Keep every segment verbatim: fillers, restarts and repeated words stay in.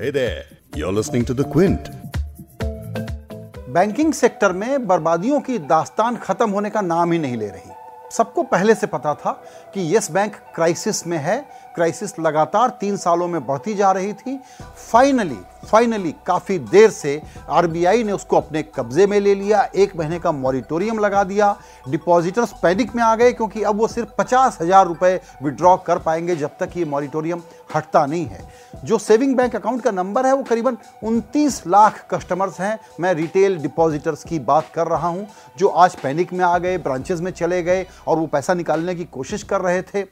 Hey there, you're listening to the Quint. Banking sector में बर्बादियों की दास्तान खत्म होने का नाम ही नहीं ले रही। सबको पहले से पता था कि येस बैंक क्राइसिस में है। क्राइसिस लगातार तीन सालों में बढ़ती जा रही थी। फाइनली फाइनली काफ़ी देर से आरबीआई ने उसको अपने कब्जे में ले लिया। एक महीने का मॉरिटोरियम लगा दिया। डिपॉजिटर्स पैनिक में आ गए क्योंकि अब वो सिर्फ पचास हज़ार रुपये विड्रॉ कर पाएंगे जब तक ये मॉरिटोरियम हटता नहीं है। जो सेविंग बैंक अकाउंट का नंबर है वो करीबन उनतीस लाख कस्टमर्स हैं। मैं रिटेल डिपॉजिटर्स की बात कर रहा हूँ जो आज पैनिक में आ गए, ब्रांचेज में चले गए और वो पैसा निकालने की कोशिश कर रहे थे।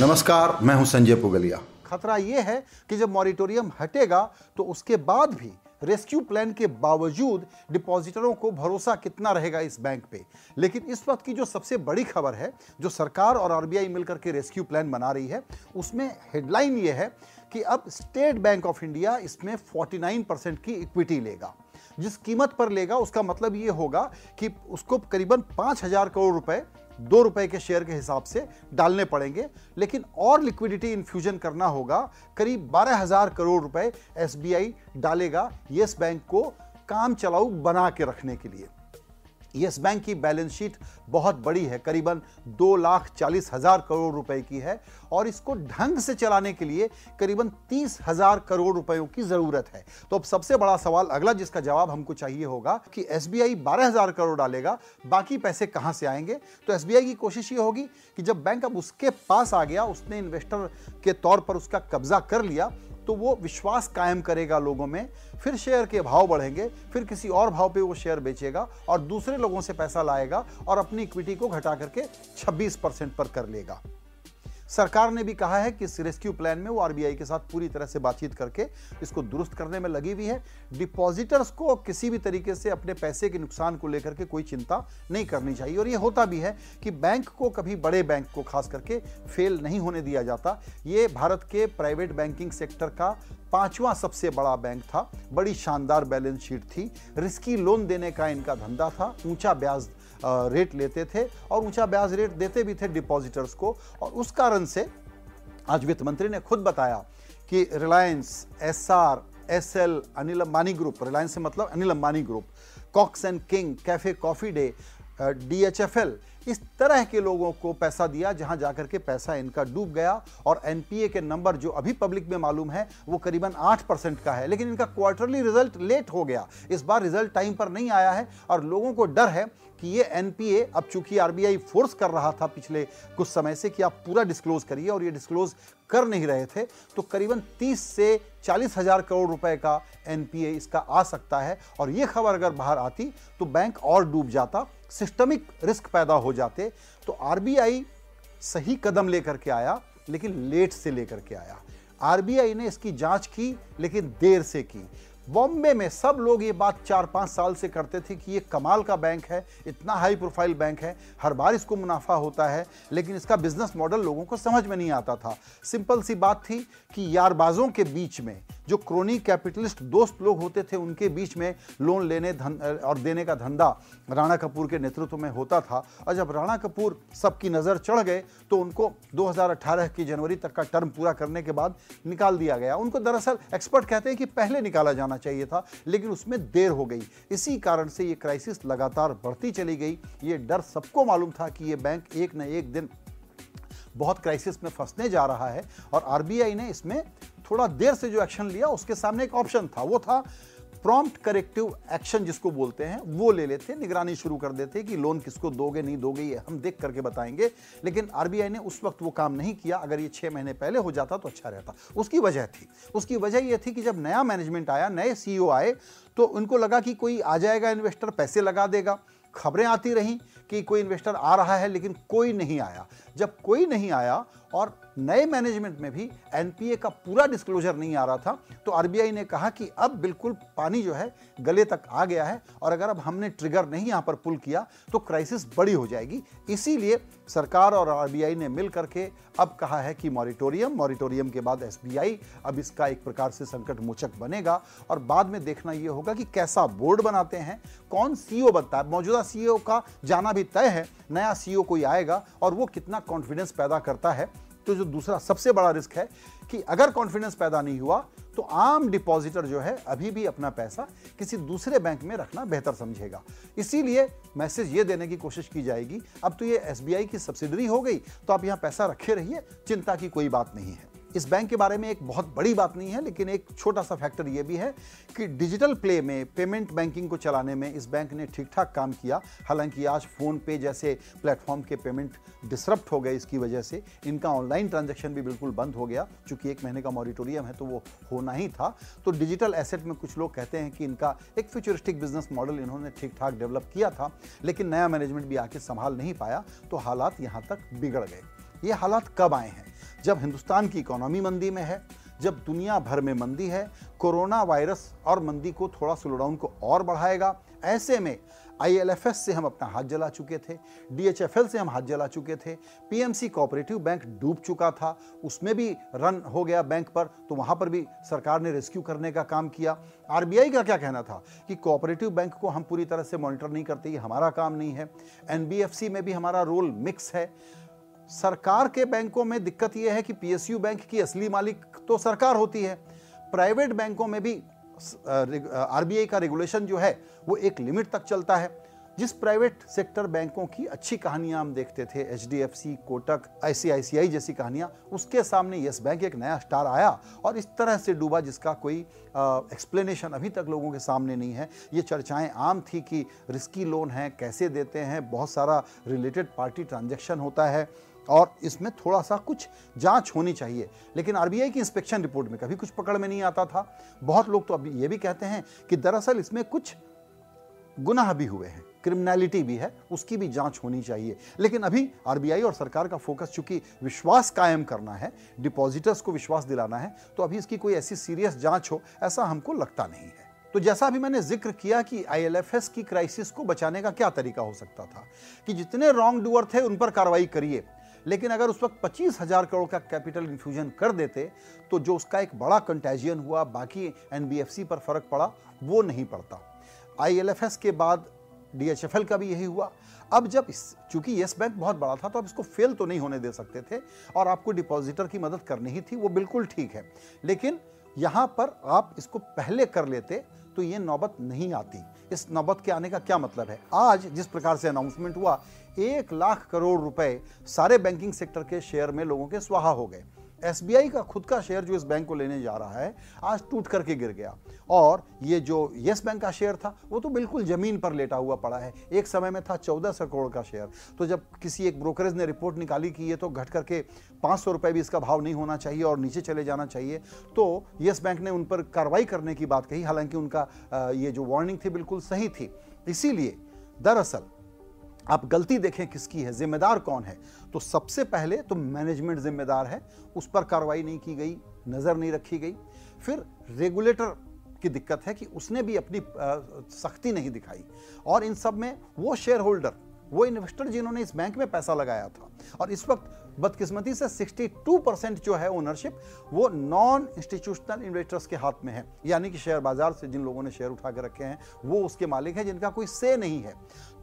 नमस्कार, मैं हूं संजय पुगलिया। खतरा यह है कि जब मॉरिटोरियम हटेगा तो उसके बाद भी रेस्क्यू प्लान के बावजूद डिपॉजिटरों को भरोसा कितना रहेगा इस बैंक पे। लेकिन इस वक्त की जो सबसे बड़ी खबर है, जो सरकार और आरबीआई मिलकर के रेस्क्यू प्लान बना रही है, उसमें हेडलाइन ये है कि अब स्टेट बैंक ऑफ इंडिया इसमें उनचास परसेंट की इक्विटी लेगा। जिस कीमत पर लेगा उसका मतलब ये होगा कि उसको करीबन पाँच हज़ार करोड़ रुपए दो रुपए के शेयर के हिसाब से डालने पड़ेंगे, लेकिन और लिक्विडिटी इन्फ्यूजन करना होगा। करीब बारह हज़ार करोड़ रुपए एसबीआई डालेगा येस बैंक को काम चलाऊ बना के रखने के लिए। येस बैंक की बैलेंस शीट बहुत बड़ी है, करीबन दो लाख चालीस हज़ार करोड़ रुपए की है और इसको ढंग से चलाने के लिए करीबन तीस हज़ार करोड़ रुपयों की ज़रूरत है। तो अब सबसे बड़ा सवाल अगला जिसका जवाब हमको चाहिए होगा कि एसबीआई बारह हज़ार करोड़ डालेगा, बाकी पैसे कहाँ से आएंगे। तो एसबीआई की कोशिश ये होगी कि जब बैंक अब उसके पास आ गया, उसने इन्वेस्टर के तौर पर उसका कब्जा कर लिया, तो वो विश्वास कायम करेगा लोगों में, फिर शेयर के भाव बढ़ेंगे, फिर किसी और भाव पे वो शेयर बेचेगा और दूसरे लोगों से पैसा लाएगा और अपनी इक्विटी को घटा करके छब्बीस परसेंट पर कर लेगा। सरकार ने भी कहा है कि इस रेस्क्यू प्लान में वो आरबीआई के साथ पूरी तरह से बातचीत करके इसको दुरुस्त करने में लगी हुई है। डिपॉजिटर्स को किसी भी तरीके से अपने पैसे के नुकसान को लेकर के कोई चिंता नहीं करनी चाहिए। और ये होता भी है कि बैंक को, कभी बड़े बैंक को खास करके, फेल नहीं होने दिया जाता। ये भारत के प्राइवेट बैंकिंग सेक्टर का पाँचवा सबसे बड़ा बैंक था। बड़ी शानदार बैलेंस शीट थी, रिस्की लोन देने का इनका धंधा था, ऊंचा ब्याज रेट लेते थे और ऊंचा ब्याज रेट देते भी थे डिपॉजिटर्स को। और उस कारण से आज वित्त मंत्री ने खुद बताया कि Reliance, SR, SL, Anil Ambani group, Reliance से मतलब Anil Ambani group, Cox and king, Cafe Coffee Day, DHFL, इस तरह के लोगों को पैसा दिया जहां जाकर के पैसा इनका डूब गया। और एनपीए के नंबर जो अभी पब्लिक में मालूम है वो करीबन आठ परसेंट का है, लेकिन इनका क्वार्टरली रिजल्ट लेट हो गया। इस बार रिजल्ट टाइम पर नहीं आया है और लोगों को डर है कि ये एनपीए, अब चूंकि आरबीआई फोर्स कर रहा था पिछले कुछ समय से कि आप पूरा डिस्क्लोज करिए, और ये डिस्क्लोज कर नहीं रहे थे, तो करीबन तीस से चालीस हज़ार करोड़ रुपए का एनपीए इसका आ सकता है। और ये खबर अगर बाहर आती तो बैंक और डूब जाता, सिस्टमिक रिस्क पैदा हो जाते। तो आरबीआई सही कदम लेकर के आया, लेकिन लेट से लेकर के आया। आरबीआई ने इसकी जांच की लेकिन देर से की। बॉम्बे में सब लोग ये बात चार पाँच साल से करते थे कि ये कमाल का बैंक है, इतना हाई प्रोफाइल बैंक है, हर बार इसको मुनाफा होता है, लेकिन इसका बिजनेस मॉडल लोगों को समझ में नहीं आता था। सिंपल सी बात थी कि यारबाजों के बीच में, जो क्रोनी कैपिटलिस्ट दोस्त लोग होते थे, उनके बीच में लोन लेने धन और देने का धंधा राणा कपूर के नेतृत्व में होता था। और जब राणा कपूर सबकी नज़र चढ़ गए तो उनको दो हज़ार अठारह की जनवरी तक का टर्म पूरा करने के बाद निकाल दिया गया। उनको दरअसल एक्सपर्ट कहते हैं कि पहले निकाला जाना चाहिए था, लेकिन उसमें देर हो गई। इसी कारण से ये क्राइसिस लगातार बढ़ती चली गई। ये डर सबको मालूम था कि ये बैंक एक न एक दिन बहुत क्राइसिस में फंसने जा रहा है। और आरबीआई ने इसमें थोड़ा देर से जो एक्शन लिया, उसके सामने एक ऑप्शन था, वो था प्रॉम्प्ट करेक्टिव एक्शन जिसको बोलते हैं, वो ले लेते, निगरानी शुरू कर देते कि लोन किसको दोगे नहीं दोगे ये हम देख करके बताएंगे। लेकिन आरबीआई ने उस वक्त वो काम नहीं किया। अगर ये छः महीने पहले हो जाता तो अच्छा रहता। उसकी वजह थी उसकी वजह ये थी कि जब नया मैनेजमेंट आया, नए सीईओ आए, तो उनको लगा कि कोई आ जाएगा इन्वेस्टर, पैसे लगा देगा। खबरें आती रहीं कि कोई इन्वेस्टर आ रहा है, लेकिन कोई नहीं आया। जब कोई नहीं आया और नए मैनेजमेंट में भी एनपीए का पूरा डिस्क्लोजर नहीं आ रहा था, तो आरबीआई ने कहा कि अब बिल्कुल पानी जो है गले तक आ गया है और अगर अब हमने ट्रिगर नहीं यहाँ पर पुल किया तो क्राइसिस बड़ी हो जाएगी। इसीलिए सरकार और आरबीआई ने मिल करके अब कहा है कि मॉरिटोरियम, मॉरिटोरियम के बाद एसबीआई, अब इसका एक प्रकार से संकट मोचक बनेगा। और बाद में देखना ये होगा कि कैसा बोर्ड बनाते हैं, कौन सीईओ बनता है। मौजूदा सीईओ का जाना भी तय है, नया सीईओ कोई आएगा और वो कितना कॉन्फिडेंस पैदा करता है तो जो दूसरा सबसे बड़ा रिस्क है कि अगर कॉन्फिडेंस पैदा नहीं हुआ तो आम डिपॉजिटर जो है अभी भी अपना पैसा किसी दूसरे बैंक में रखना बेहतर समझेगा। इसीलिए मैसेज ये देने की कोशिश की जाएगी, अब तो ये एसबीआई की सब्सिडरी हो गई तो आप यहाँ पैसा रखे रहिए, चिंता की कोई बात नहीं है। इस बैंक के बारे में एक बहुत बड़ी बात नहीं है, लेकिन एक छोटा सा फैक्टर ये भी है कि डिजिटल प्ले में पेमेंट बैंकिंग को चलाने में इस बैंक ने ठीक ठाक काम किया। हालांकि आज फ़ोनपे जैसे प्लेटफॉर्म के पेमेंट डिसरप्ट हो गए, इसकी वजह से इनका ऑनलाइन ट्रांजैक्शन भी बिल्कुल बंद हो गया, चूँकि एक महीने का मॉरिटोरियम है तो वो होना ही था। तो डिजिटल एसेट में कुछ लोग कहते हैं कि इनका एक फ्यूचरिस्टिक बिजनेस मॉडल इन्होंने ठीक ठाक डेवलप किया था, लेकिन नया मैनेजमेंट भी आके संभाल नहीं पाया तो हालात यहाँ तक बिगड़ गए। ये हालात कब आए हैं? जब हिंदुस्तान की इकोनॉमी मंदी में है, जब दुनिया भर में मंदी है, कोरोना वायरस और मंदी को थोड़ा स्लोडाउन को और बढ़ाएगा। ऐसे में आई एल एफ एस से हम अपना हाथ जला चुके थे, डी एच एफ एल से हम हाथ जला चुके थे, P M C cooperative bank डूब चुका था, उसमें भी रन हो गया बैंक पर, तो वहाँ पर भी सरकार ने रेस्क्यू करने का काम किया। आर बी आई का क्या कहना था कि कोऑपरेटिव बैंक को हम पूरी तरह से मॉनिटर नहीं करते, ये हमारा काम नहीं है। एन बी एफ सी में भी हमारा रोल मिक्स है। सरकार के बैंकों में दिक्कत यह है कि पी एस यू बैंक की असली मालिक तो सरकार होती है, प्राइवेट बैंकों में भी आर बी आई का रेगुलेशन जो है वो एक लिमिट तक चलता है। जिस प्राइवेट सेक्टर बैंकों की अच्छी कहानियां हम देखते थे, H D F C, Kotak, I C I C I जैसी कहानियां, उसके सामने येस बैंक एक नया स्टार आया और इस तरह से डूबा जिसका कोई एक्सप्लेनेशन अभी तक लोगों के सामने नहीं है। ये चर्चाएं आम थी कि रिस्की लोन हैं, कैसे देते हैं, बहुत सारा रिलेटेड पार्टी ट्रांजेक्शन होता है और इसमें थोड़ा सा कुछ जांच होनी चाहिए, लेकिन आर बी आई की इंस्पेक्शन रिपोर्ट में कभी कुछ पकड़ में नहीं आता था। बहुत लोग तो अब ये भी कहते हैं कि दरअसल इसमें कुछ गुनाह भी हुए हैं, क्रिमिनलिटी भी है, उसकी भी जांच होनी चाहिए। लेकिन अभी आर बी आई और सरकार का फोकस चूंकि विश्वास कायम करना है, डिपॉजिटर्स को विश्वास दिलाना है, तो अभी इसकी कोई ऐसी सीरियस जांच हो ऐसा हमको लगता नहीं है। तो जैसा अभी मैंने जिक्र किया कि आई एल एफ एस की क्राइसिस को बचाने का क्या तरीका हो सकता था कि जितने रॉन्ग डूअर थे उन पर कार्रवाई करिए, लेकिन अगर उस वक्त पच्चीस हजार करोड़ का कैपिटल इन्फ्यूजन कर देते तो जो उसका एक बड़ा कंटेजियन हुआ, बाकी एन बी एफ सी पर फर्क पड़ा, वो नहीं पड़ता। आई एल एफ एस के बाद डी एच एफ एल का भी यही हुआ। अब जब चूंकि येस बैंक बहुत बड़ा था तो आप इसको फेल तो नहीं होने दे सकते थे और आपको डिपॉजिटर की मदद करनी ही थी, वो बिल्कुल ठीक है, लेकिन यहाँ पर आप इसको पहले कर लेते तो ये नौबत नहीं आती। इस नौबत के आने का क्या मतलब है? आज जिस प्रकार से अनाउंसमेंट हुआ, एक लाख करोड़ रुपए सारे बैंकिंग सेक्टर के शेयर में लोगों के स्वाहा हो गए। एस बी आई का खुद का शेयर जो इस बैंक को लेने जा रहा है आज टूट करके गिर गया और ये जो येस बैंक का शेयर था वो तो बिल्कुल ज़मीन पर लेटा हुआ पड़ा है। एक समय में था चौदह सौ करोड़ का शेयर, तो जब किसी एक ब्रोकरेज ने रिपोर्ट निकाली कि ये तो घट करके पाँच सौ रुपये भी इसका भाव नहीं होना चाहिए और नीचे चले जाना चाहिए, तो येस बैंक ने उन पर कार्रवाई करने की बात कही। हालांकि उनका ये जो वार्निंग थी बिल्कुल सही थी। इसीलिए दरअसल आप गलती देखें किसकी है, जिम्मेदार कौन है, तो सबसे पहले तो मैनेजमेंट जिम्मेदार है, उस पर कार्रवाई नहीं की गई, नज़र नहीं रखी गई। फिर रेगुलेटर की दिक्कत है कि उसने भी अपनी सख्ती नहीं दिखाई और इन सब में वो शेयर होल्डर, वो इन्वेस्टर जिन्होंने इस बैंक में पैसा लगाया था और इस वक्त बदकिस्मती से बासठ परसेंट जो है ओनरशिप वो नॉन इंस्टीट्यूशनल इन्वेस्टर्स के हाथ में है, यानी कि शेयर बाजार से जिन लोगों ने शेयर उठा के रखे हैं वो उसके मालिक हैं, जिनका कोई से नहीं है।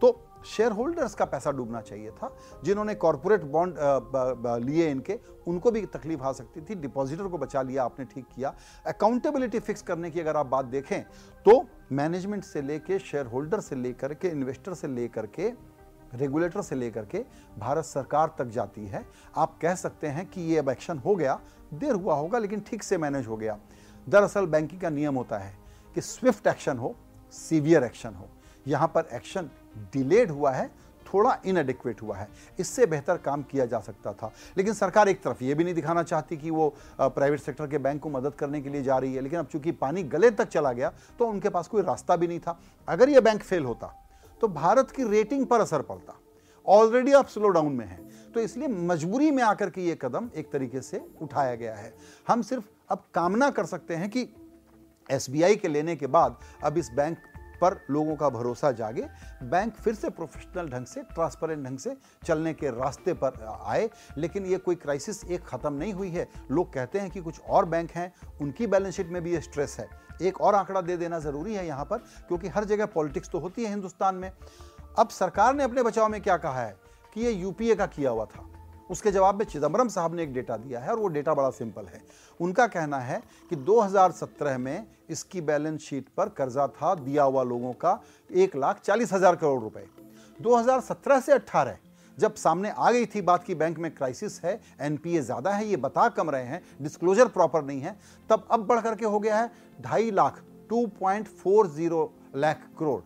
तो शेयर होल्डर्स का पैसा डूबना चाहिए था, जिन्होंने कॉरपोरेट बॉन्ड लिए इनके, उनको भी तकलीफ आ सकती थी। डिपॉजिटर को बचा लिया आपने, ठीक किया। अकाउंटेबिलिटी फिक्स करने की अगर आप बात देखें तो मैनेजमेंट से लेकर, शेयर होल्डर से लेकर के, इन्वेस्टर से लेकर के, रेगुलेटर से लेकर के भारत सरकार तक जाती है। आप कह सकते हैं कि ये अब एक्शन हो गया, देर हुआ होगा लेकिन ठीक से मैनेज हो गया। दरअसल बैंकिंग का नियम होता है कि स्विफ्ट एक्शन हो, सीवियर एक्शन हो। यहाँ पर एक्शन डिलेड हुआ है, थोड़ा इनएडिक्वेट हुआ है, इससे बेहतर काम किया जा सकता था। लेकिन सरकार एक तरफ ये भी नहीं दिखाना चाहती कि वो प्राइवेट सेक्टर के बैंक को मदद करने के लिए जा रही है, लेकिन अब चूंकि पानी गले तक चला गया तो उनके पास कोई रास्ता भी नहीं था। अगर ये बैंक फेल होता तो भारत की रेटिंग पर असर पड़ता, ऑलरेडी आप स्लो डाउन में हैं, तो इसलिए मजबूरी में आकर के ये कदम एक तरीके से उठाया गया है। हम सिर्फ अब कामना कर सकते हैं कि एस बी आई के लेने के बाद अब इस बैंक पर लोगों का भरोसा जागे, बैंक फिर से प्रोफेशनल ढंग से, ट्रांसपेरेंट ढंग से चलने के रास्ते पर आए। लेकिन ये कोई क्राइसिस एक ख़त्म नहीं हुई है। लोग कहते हैं कि कुछ और बैंक हैं उनकी बैलेंस शीट में भी ये स्ट्रेस है। एक और आंकड़ा दे देना ज़रूरी है यहाँ पर, क्योंकि हर जगह पॉलिटिक्स तो होती है हिंदुस्तान में। अब सरकार ने अपने बचाव में क्या कहा है कि ये यू पी ए का किया हुआ था, उसके जवाब में चिदम्बरम साहब ने एक डेटा दिया है और वो डेटा बड़ा सिंपल है। उनका कहना है कि दो हज़ार सत्रह में इसकी बैलेंस शीट पर कर्जा था दिया हुआ लोगों का एक लाख चालीस हज़ार करोड़ रुपए। दो हज़ार सत्रह से अट्ठारह जब सामने आ गई थी बात की बैंक में क्राइसिस है, एनपीए ज़्यादा है, ये बता कम रहे हैं, डिस्क्लोजर प्रॉपर नहीं है, तब अब बढ़ करके हो गया है ढाई lakh two point four zero lakh crore.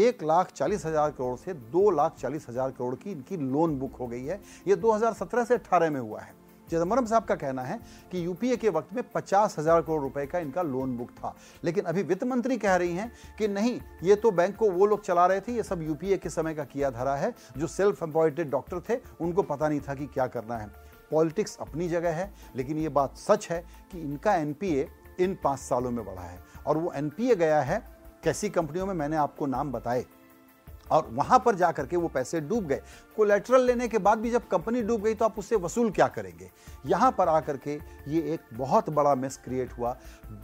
एक लाख चालीस हज़ार करोड़ से दो लाख चालीस हज़ार करोड़ की इनकी लोन बुक हो गई है। ये दो हज़ार सत्रह से अट्ठारह में हुआ है। चिदम्बरम साहब का कहना है कि यूपीए के वक्त में पचास हज़ार करोड़ रुपए का इनका लोन बुक था, लेकिन अभी वित्त मंत्री कह रही हैं कि नहीं, ये तो बैंक को वो लोग चला रहे थे, ये सब यूपीए के समय का किया धरा है, जो सेल्फ एम्प्लॉयड डॉक्टर थे उनको पता नहीं था कि क्या करना है। पॉलिटिक्स अपनी जगह है, लेकिन ये बात सच है कि इनका एनपीए इन पाँच सालों में बढ़ा है और वो एनपीए गया है कैसी कंपनियों में, मैंने आपको नाम बताए, और वहां पर जाकर के वो पैसे डूब गए। कोलैटरल लेने के बाद भी जब कंपनी डूब गई तो आप उससे वसूल क्या करेंगे। यहां पर आकर के ये एक बहुत बड़ा मेस क्रिएट हुआ,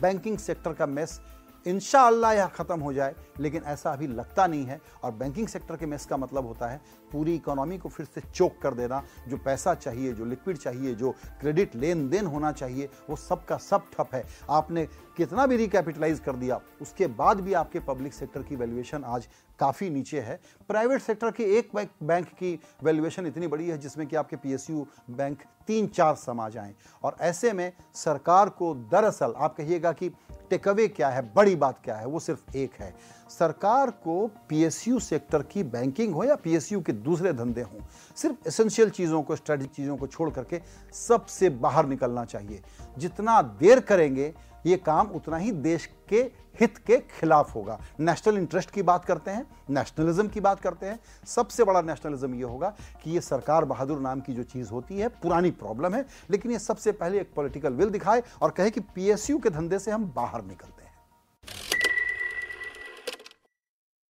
बैंकिंग सेक्टर का मेस। इंशाअल्लाह यह ख़त्म हो जाए, लेकिन ऐसा अभी लगता नहीं है। और बैंकिंग सेक्टर के मेस का मतलब होता है पूरी इकोनॉमी को फिर से चोक कर देना। जो पैसा चाहिए, जो लिक्विड चाहिए, जो क्रेडिट लेन देन होना चाहिए, वो सब का सब ठप है। आपने कितना भी रिकैपिटलाइज कर दिया, उसके बाद भी आपके पब्लिक सेक्टर की वैल्यूएशन आज काफ़ी नीचे है। प्राइवेट सेक्टर के एक बैंक की वैल्यूएशन इतनी बड़ी है जिसमें कि आपके पीएसयू बैंक तीन चार समा जाएँ। और ऐसे में सरकार को दरअसल, आप कहिएगा कि टेकअवे क्या है, बड़ी बात क्या है, वो सिर्फ एक है, सरकार को पीएसयू सेक्टर की बैंकिंग हो या पीएसयू के दूसरे धंधे हों, सिर्फ एसेंशियल चीज़ों को, स्ट्रेटेजिक चीज़ों को छोड़ करके सबसे बाहर निकलना चाहिए। जितना देर करेंगे ये काम उतना ही देश के हित के खिलाफ होगा। नेशनल इंटरेस्ट की बात करते हैं, नेशनलिज्म की बात करते हैं। सबसे बड़ा नेशनलिज्म ये होगा कि ये सरकार बहादुर नाम की जो चीज़ होती है पुरानी प्रॉब्लम है, लेकिन ये सबसे पहले एक पॉलिटिकल विल दिखाए और कहे कि पीएसयू के धंधे से हम बाहर निकलते हैं।